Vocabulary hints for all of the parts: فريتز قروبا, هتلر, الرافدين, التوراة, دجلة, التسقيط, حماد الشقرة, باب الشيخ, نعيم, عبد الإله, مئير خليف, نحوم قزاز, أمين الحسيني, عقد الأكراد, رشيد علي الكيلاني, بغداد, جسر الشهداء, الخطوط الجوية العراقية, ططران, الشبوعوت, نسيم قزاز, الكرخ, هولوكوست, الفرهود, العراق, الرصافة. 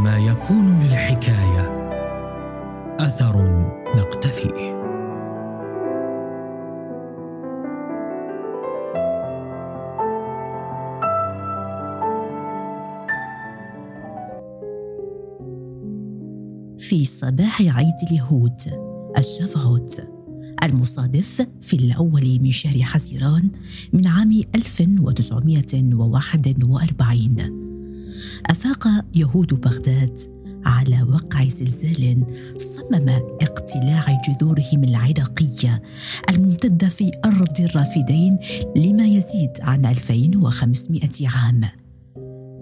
ما يكون للحكاية أثر نقتفيه. في صباح عيد اليهود الشبوعوت المصادف في الأول من شهر حزيران من عام 1941 أفاق يهود بغداد على وقع زلزال صمم اقتلاع جذورهم العراقية الممتدة في أرض الرافدين لما يزيد عن 2500 عام،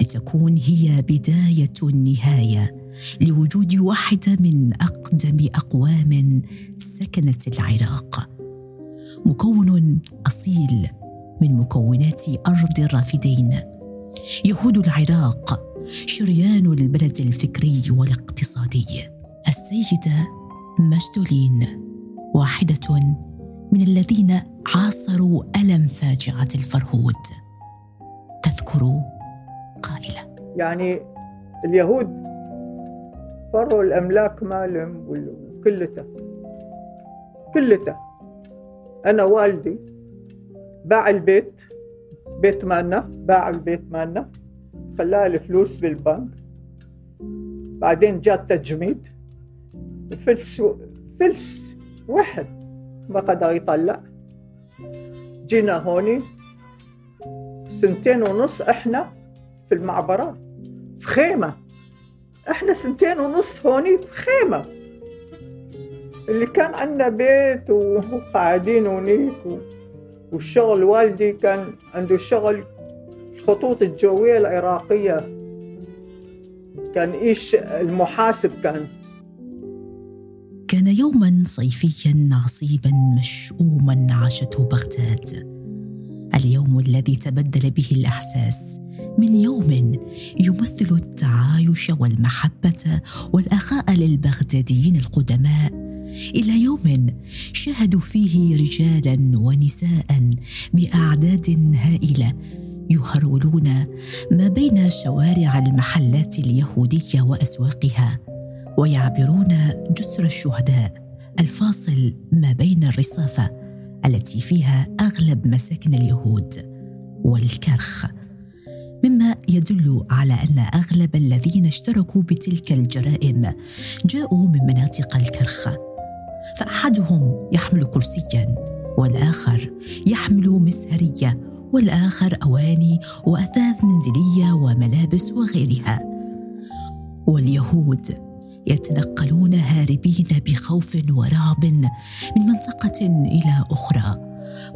لتكون هي بداية النهاية لوجود واحدة من أقدم أقوام سكنت العراق، مكون أصيل من مكونات أرض الرافدين. يهود العراق شريان البلد الفكري والاقتصادي. السيدة مجدولين واحدة من الذين عاصروا ألم فاجعة الفرهود، تذكر قائلة: يعني اليهود فروا الأملاك مالهم كلته. أنا والدي باع البيت، باع البيت مالنا، خلاه الفلوس بالبنك، بعدين جاء التجميد، فلس واحد ما قدر يطلع. جينا هوني 2.5 سنة إحنا في المعبرات في خيمة. احنا 2.5 سنة هوني في خيمة، اللي كان عندنا بيت وقاعدين هونيك. والشغل والدي كان عنده شغل الخطوط الجوية العراقية، كان إيش المحاسب. كان يوما صيفيا عصيبا مشؤوما عاشته بغداد، اليوم الذي تبدل به الأحساس من يوم يمثل التعايش والمحبة والأخاء للبغداديين القدماء إلى يوم شاهدوا فيه رجالا ونساء بأعداد هائلة يهرولون ما بين شوارع المحلات اليهودية وأسواقها، ويعبرون جسر الشهداء الفاصل ما بين الرصافة التي فيها أغلب مساكن اليهود والكرخ، مما يدل على أن أغلب الذين اشتركوا بتلك الجرائم جاءوا من مناطق الكرخ، فأحدهم يحمل كرسياً والآخر يحمل مسهرية والآخر أواني وأثاث منزلية وملابس وغيرها، واليهود يتنقلون هاربين بخوف ورعب من منطقة إلى أخرى،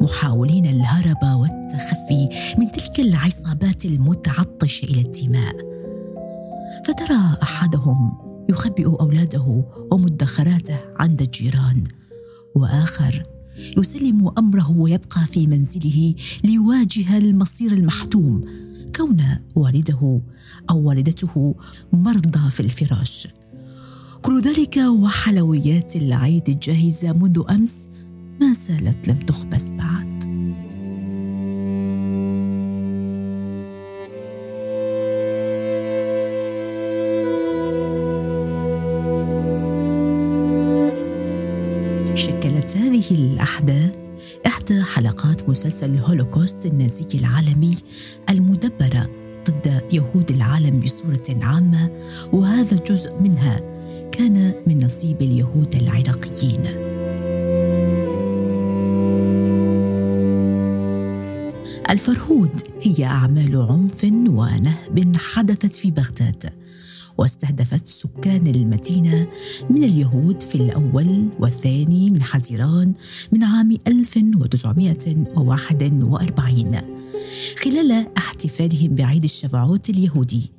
محاولين الهرب والتخفي من تلك العصابات المتعطشة إلى الدماء. فترى أحدهم يخبئ أولاده ومدخراته عند الجيران، وآخر يسلم أمره ويبقى في منزله ليواجه المصير المحتوم، كون والده أو والدته مرضى في الفراش. كل ذلك وحلويات العيد الجاهزة منذ أمس ما زالت لم تخبز بعد. شكلت هذه الأحداث إحدى حلقات مسلسل هولوكوست النازي العالمي المدبرة ضد يهود العالم بصورة عامة، وهذا جزء منها كان من نصيب اليهود العراقيين. الفرهود هي أعمال عنف ونهب حدثت في بغداد، واستهدفت سكان المدينة من اليهود في الأول والثاني من حزيران من عام 1941 خلال احتفالهم بعيد الشبوعوت اليهودي،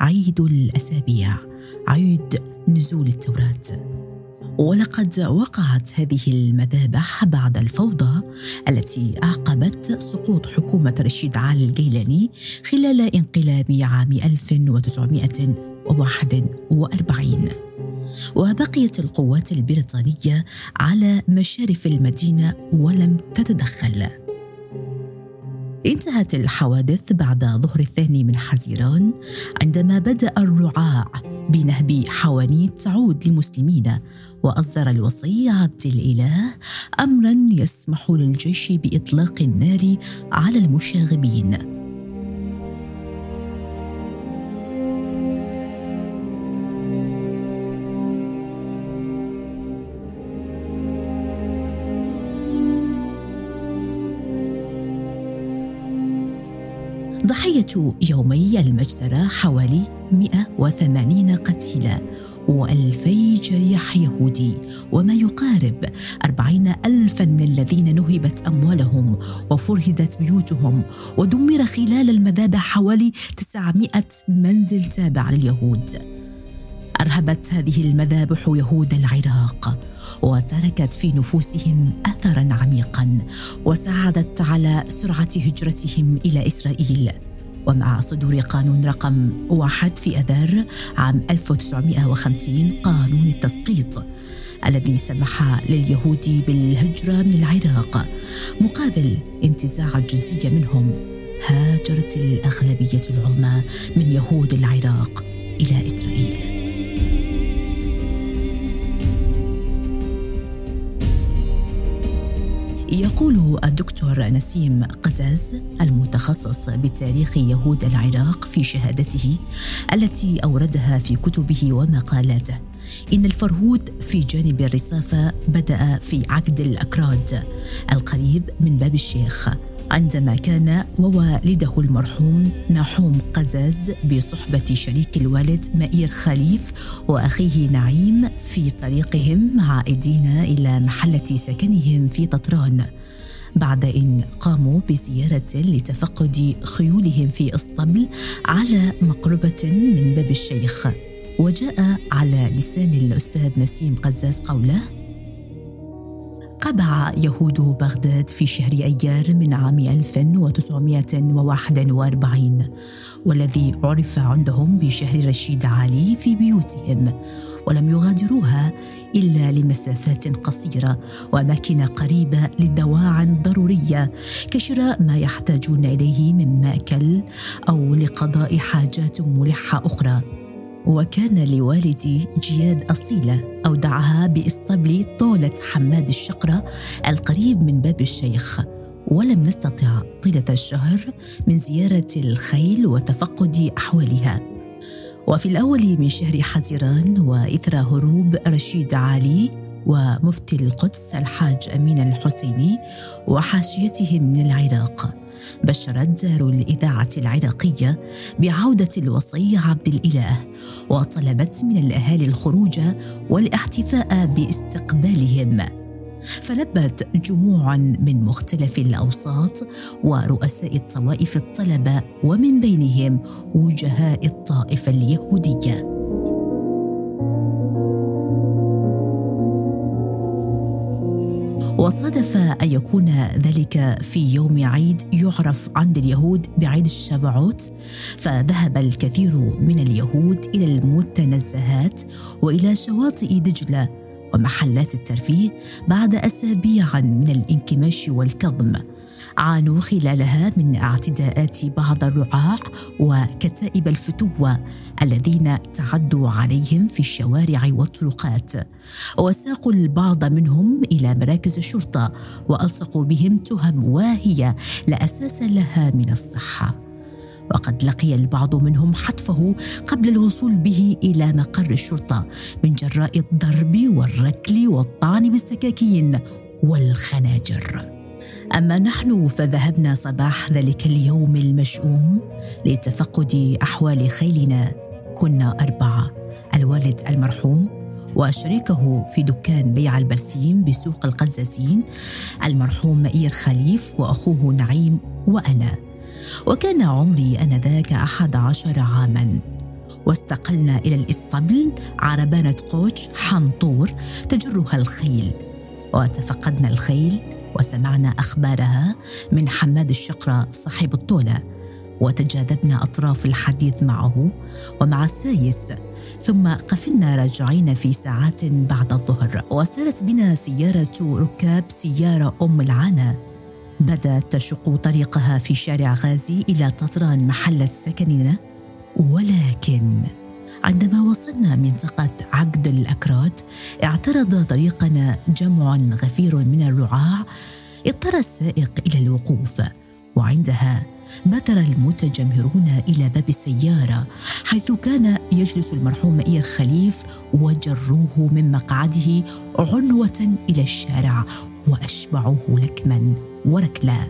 عيد الأسابيع، عيد نزول التوراة. ولقد وقعت هذه المذابح بعد الفوضى التي أعقبت سقوط حكومة رشيد علي الكيلاني خلال انقلاب عام 1941، وبقيت القوات البريطانية على مشارف المدينة ولم تتدخل. انتهت الحوادث بعد ظهر 2 من حزيران عندما بدأ الرعاع بنهب حوانيت تعود للمسلمين، وأصدر الوصي عبد الإله أمراً يسمح للجيش بإطلاق النار على المشاغبين. ضحية يومي المجزرة حوالي 180 قتيلة و2000 جريح يهودي، وما يقارب 40,000 من الذين نهبت أموالهم وفرهدت بيوتهم، ودمر خلال المذابح حوالي 900 منزل تابع لليهود. أرهبت هذه المذابح يهود العراق وتركت في نفوسهم أثراً عميقاً، وساعدت على سرعة هجرتهم إلى إسرائيل. ومع صدور قانون رقم 1 في أذار عام 1950، قانون التسقيط الذي سمح لليهود بالهجرة من العراق مقابل انتزاع الجنسية منهم، هاجرت الأغلبية العظمى من يهود العراق إلى إسرائيل. يقول الدكتور نسيم قزاز المتخصص بتاريخ يهود العراق في شهادته التي أوردها في كتبه ومقالاته إن الفرهود في جانب الرصافة بدأ في عقد الأكراد القريب من باب الشيخ، عندما كان ووالده المرحوم نحوم قزاز بصحبة شريك الوالد مئير خليف وأخيه نعيم في طريقهم عائدين إلى محلة سكنهم في ططران، بعد أن قاموا بزيارة لتفقد خيولهم في اسطبل على مقربة من باب الشيخ. وجاء على لسان الأستاذ نسيم قزاز قوله: قبع يهود بغداد في شهر أيار من عام 1941، والذي عرف عندهم بشهر رشيد علي، في بيوتهم، ولم يغادروها إلا لمسافات قصيرة وأماكن قريبة للدواعٍ ضرورية كشراء ما يحتاجون إليه من مأكل أو لقضاء حاجات ملحة أخرى. وكان لوالدي جياد أصيلة أودعها بإسطبل طولة حماد الشقرة القريب من باب الشيخ، ولم نستطع طيلة الشهر من زيارة الخيل وتفقد أحوالها. وفي الأول من شهر حزيران، وإثر هروب رشيد علي ومفتي القدس الحاج أمين الحسيني وحاشيتهم من العراق، بشرت دار الإذاعة العراقية بعودة الوصي عبد الإله، وطلبت من الأهالي الخروج والاحتفاء باستقبالهم، فلبت جموع من مختلف الأوساط ورؤساء الطوائف الطلبة، ومن بينهم وجهاء الطائفة اليهودية. وصادف أن يكون ذلك في يوم عيد يعرف عند اليهود بعيد الشبوعوت، فذهب الكثير من اليهود إلى المتنزهات وإلى شواطئ دجلة ومحلات الترفيه بعد أسابيع من الانكماش والكظم، عانوا خلالها من اعتداءات بعض الرعاع وكتائب الفتوة الذين تعدوا عليهم في الشوارع والطرقات، وساقوا البعض منهم إلى مراكز الشرطة وألصقوا بهم تهم واهية لا أساس لها من الصحة. وقد لقي البعض منهم حتفه قبل الوصول به إلى مقر الشرطة من جراء الضرب والركل والطعن بالسكاكين والخناجر. أما نحن فذهبنا صباح ذلك اليوم المشؤوم لتفقد أحوال خيلنا. كنا 4: الوالد المرحوم وشريكه في دكان بيع البرسيم بسوق القزازين، المرحوم مئير خليف وأخوه نعيم، وأنا. وكان عمري آنذاك 11 عاماً. واستقلنا إلى الإسطبل عربانة قوتش حنطور تجرها الخيل، وتفقدنا الخيل وسمعنا أخبارها من حماد الشقرة صاحب الطولة، وتجاذبنا أطراف الحديث معه ومع السايس، ثم قفلنا راجعين في ساعات بعد الظهر. وسارت بنا سيارة ركاب سيارة أم العانة، بدأت تشق طريقها في شارع غازي إلى ططران محلة سكننا، ولكن عندما وصلنا منطقة عقد الأكراد اعترض طريقنا جمع غفير من الرعاع، اضطر السائق إلى الوقوف، وعندها بادر المتجمهرون إلى باب السيارة حيث كان يجلس المرحوم مئير خليف، وجروه من مقعده عنوة إلى الشارع وأشبعوه لكما وركلا.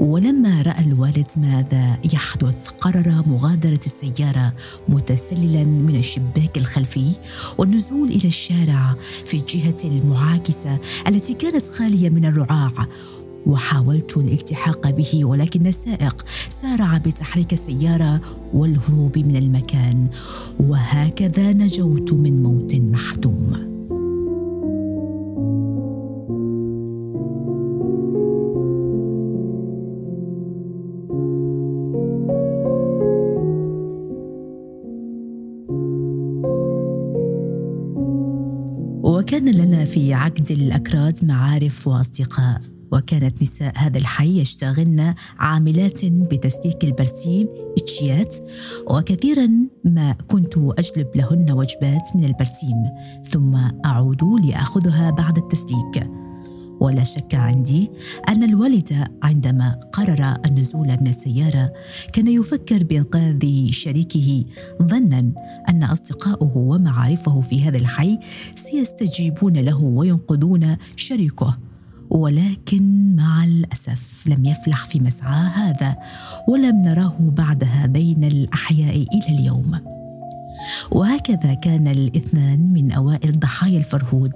ولما رأى الوالد ماذا يحدث قرر مغادرة السيارة متسللا من الشباك الخلفي والنزول إلى الشارع في الجهة المعاكسة التي كانت خالية من الرعاع، وحاولت الالتحاق به ولكن السائق سارع بتحريك السيارة والهروب من المكان، وهكذا نجوت من موت محتوم. وكان لنا في عقد الأكراد معارف وأصدقاء، وكانت نساء هذا الحي يشتغلن عاملات بتسليك البرسيم إتشيات، وكثيراً ما كنت أجلب لهن وجبات من البرسيم ثم أعود لأخذها بعد التسليك. ولا شك عندي أن الوالد عندما قرر النزول من السيارة كان يفكر بإنقاذ شريكه، ظناً أن أصدقائه ومعارفه في هذا الحي سيستجيبون له وينقذون شريكه، ولكن مع الأسف لم يفلح في مسعاه هذا، ولم نراه بعدها بين الأحياء إلى اليوم. وهكذا كان الاثنان من أوائل ضحايا الفرهود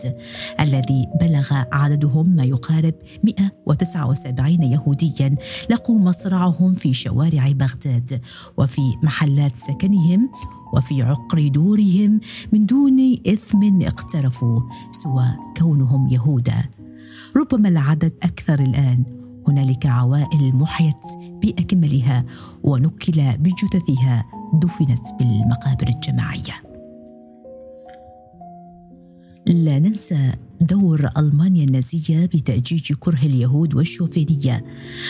الذي بلغ عددهم ما يقارب 179 يهودياً لقوا مصرعهم في شوارع بغداد وفي محلات سكنهم وفي عقر دورهم من دون إثم اقترفوا سوى كونهم يهودا. ربما العدد أكثر الآن، هنالك عوائل محيت بأكملها ونكل بجثثها دفنت بالمقابر الجماعية. لا ننسى دور ألمانيا النازية بتأجيج كره اليهود والشوفينية،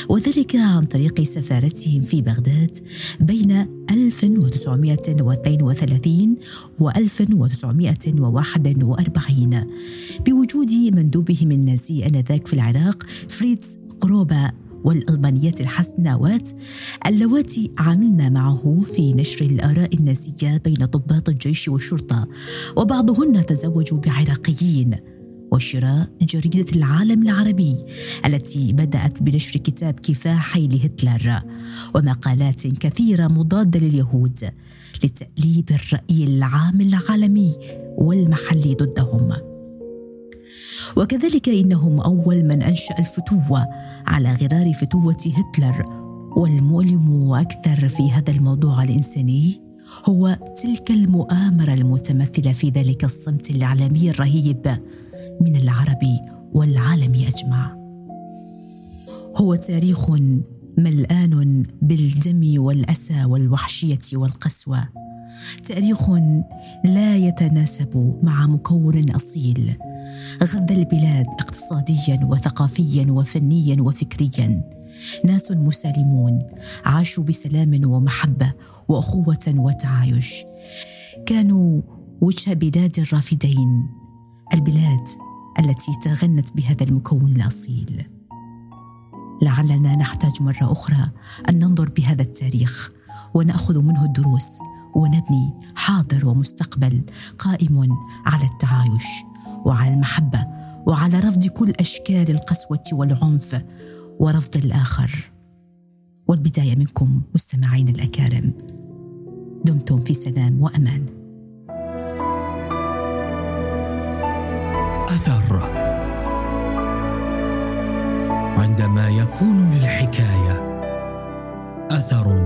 وذلك عن طريق سفارتهم في بغداد بين 1932 و 1941 بوجود مندوبهم النازي آنذاك في العراق فريتز قروبا والألمانيات الحسناوات اللواتي عملنا معه في نشر الآراء النازية بين ضباط الجيش والشرطة، وبعضهن تزوجوا بعراقيين، وشراء جريدة العالم العربي التي بدأت بنشر كتاب كفاحي لهتلر ومقالات كثيرة مضادة لليهود لتأليب الرأي العام العالمي والمحلي ضدهم. وكذلك إنهم أول من أنشأ الفتوة على غرار فتوة هتلر. والمؤلم أكثر في هذا الموضوع الإنساني هو تلك المؤامرة المتمثلة في ذلك الصمت الإعلامي الرهيب من العربي والعالم أجمع. هو تاريخ ملآن بالدم والأسى والوحشية والقسوة، تاريخ لا يتناسب مع مكون أصيل غذى البلاد اقتصادياً وثقافياً وفنياً وفكرياً. ناس مسالمون عاشوا بسلام ومحبة وأخوة وتعايش، كانوا وجه بلاد الرافدين، البلاد التي تغنت بهذا المكون الأصيل. لعلنا نحتاج مرة أخرى أن ننظر بهذا التاريخ ونأخذ منه الدروس، ونبني حاضر ومستقبل قائم على التعايش وعلى المحبة وعلى رفض كل أشكال القسوة والعنف ورفض الآخر. والبداية منكم مستمعين الأكارم، دمتم في سلام وأمان. أثر. عندما يكون للحكاية أثر